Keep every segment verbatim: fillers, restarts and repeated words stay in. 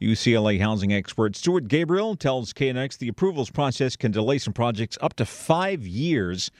U C L A housing expert Stuart Gabriel tells K N X the approvals process can delay some projects up to five years.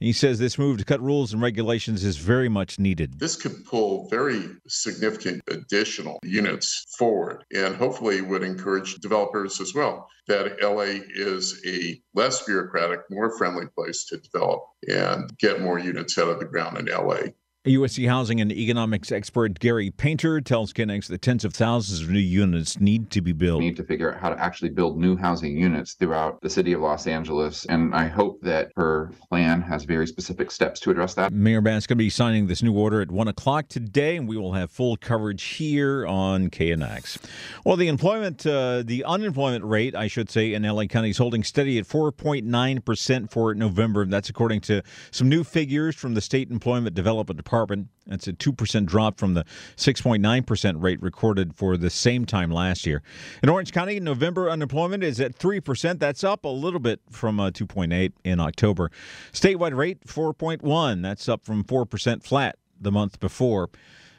He says this move to cut rules and regulations is very much needed. This could pull very significant additional units forward and hopefully would encourage developers as well, that L A is a less bureaucratic, more friendly place to develop and get more units out of the ground in L A. U S C housing and economics expert Gary Painter tells K N X that tens of thousands of new units need to be built. We need to figure out how to actually build new housing units throughout the city of Los Angeles, and I hope that her plan has very specific steps to address that. Mayor Bass is going to be signing this new order at one o'clock today, and we will have full coverage here on K N X. Well, the employment, uh, the unemployment rate, I should say, in L A County is holding steady at four point nine percent for November. That's according to some new figures from the State Employment Development Department. Department. That's a two percent drop from the six point nine percent rate recorded for the same time last year. In Orange County, November unemployment is at three percent. That's up a little bit from uh, two point eight in October. Statewide rate, four point one. That's up from four percent flat the month before.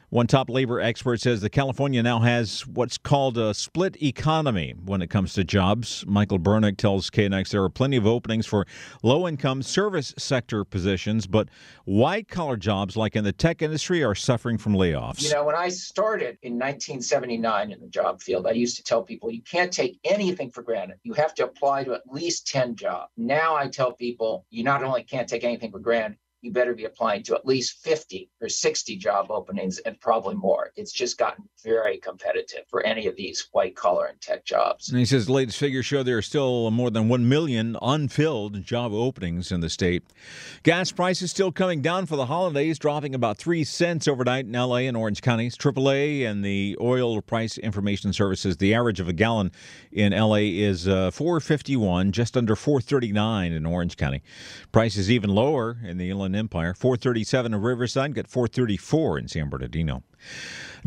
One top labor expert says that California now has what's called a split economy when it comes to jobs. Michael Bernick tells K N X there are plenty of openings for low-income service sector positions, but white-collar jobs like in the tech industry are suffering from layoffs. You know, when I started in nineteen seventy-nine in the job field, I used to tell people you can't take anything for granted. You have to apply to at least ten jobs. Now I tell people you not only can't take anything for granted, you better be applying to at least fifty or sixty job openings and probably more. It's just gotten very competitive for any of these white-collar and tech jobs. And he says the latest figures show there are still more than one million unfilled job openings in the state. Gas prices still coming down for the holidays, dropping about three cents overnight in L A and Orange counties. triple A and the Oil Price Information Services, the average of a gallon in L A is uh, four fifty-one, just under four thirty-nine in Orange County. Price is even lower in the Illinois Empire, four thirty-seven in Riverside, got four thirty-four in San Bernardino.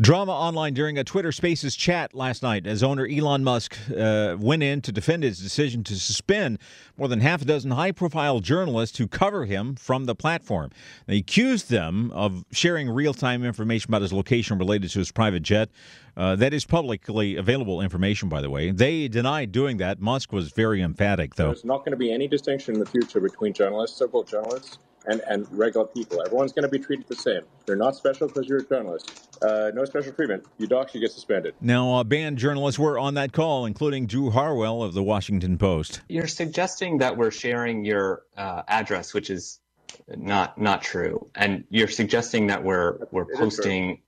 Drama online during a Twitter Spaces chat last night as owner Elon Musk uh, went in to defend his decision to suspend more than half a dozen high-profile journalists who cover him from the platform. They accused them of sharing real-time information about his location related to his private jet. Uh, that is publicly available information, by the way. They denied doing that. Musk was very emphatic, though. There's not going to be any distinction in the future between journalists, so-called journalists, and, and regular people. Everyone's going to be treated the same. They're not special because you're a journalist. Uh, no special treatment. You dox, you get suspended. Now, uh, banned journalists were on that call, including Drew Harwell of the Washington Post. You're suggesting that we're sharing your uh, address, which is not not true. And you're suggesting that we're we're it posting.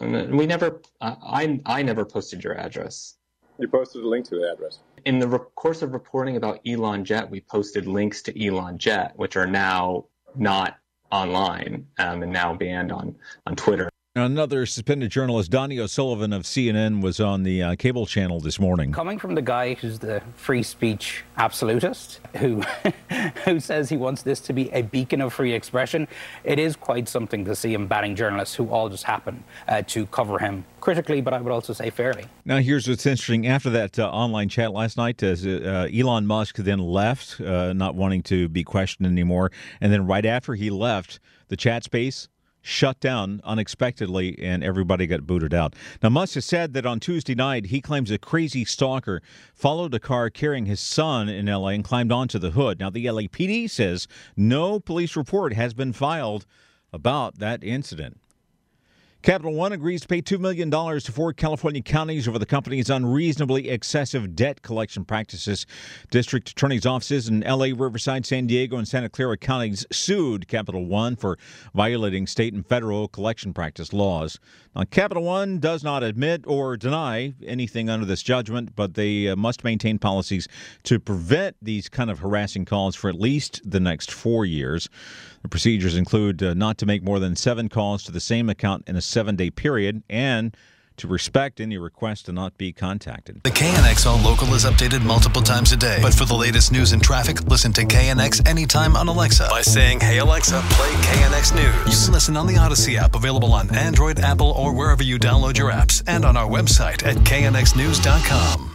We never. Uh, I I never posted your address. You posted a link to the address. In the re- course of reporting about Elon Jet, we posted links to Elon Jet, which are now not online um, and now banned on, on Twitter. Another suspended journalist, Donnie O'Sullivan of C N N, was on the uh, cable channel this morning. Coming from the guy who's the free speech absolutist, who who says he wants this to be a beacon of free expression, it is quite something to see him banning journalists who all just happen uh, to cover him critically, but I would also say fairly. Now, here's what's interesting. After that uh, online chat last night, uh, uh, Elon Musk then left, uh, not wanting to be questioned anymore. And then right after he left, the chat space shut down unexpectedly, and everybody got booted out. Now, Musk has said that on Tuesday night, he claims a crazy stalker followed a car carrying his son in L A and climbed onto the hood. Now, the L A P D says no police report has been filed about that incident. Capital One agrees to pay two million dollars to four California counties over the company's unreasonably excessive debt collection practices. District Attorney's offices in L A, Riverside, San Diego, and Santa Clara counties sued Capital One for violating state and federal collection practice laws. Now, Capital One does not admit or deny anything under this judgment, but they uh, must maintain policies to prevent these kind of harassing calls for at least the next four years. The procedures include uh, not to make more than seven calls to the same account in a seven-day period, and to respect any request to not be contacted. The K N X All Local is updated multiple times a day. But for the latest news and traffic, listen to K N X anytime on Alexa by saying, "Hey Alexa, play K N X News." You can listen on the Odyssey app, available on Android, Apple, or wherever you download your apps, and on our website at K N X news dot com.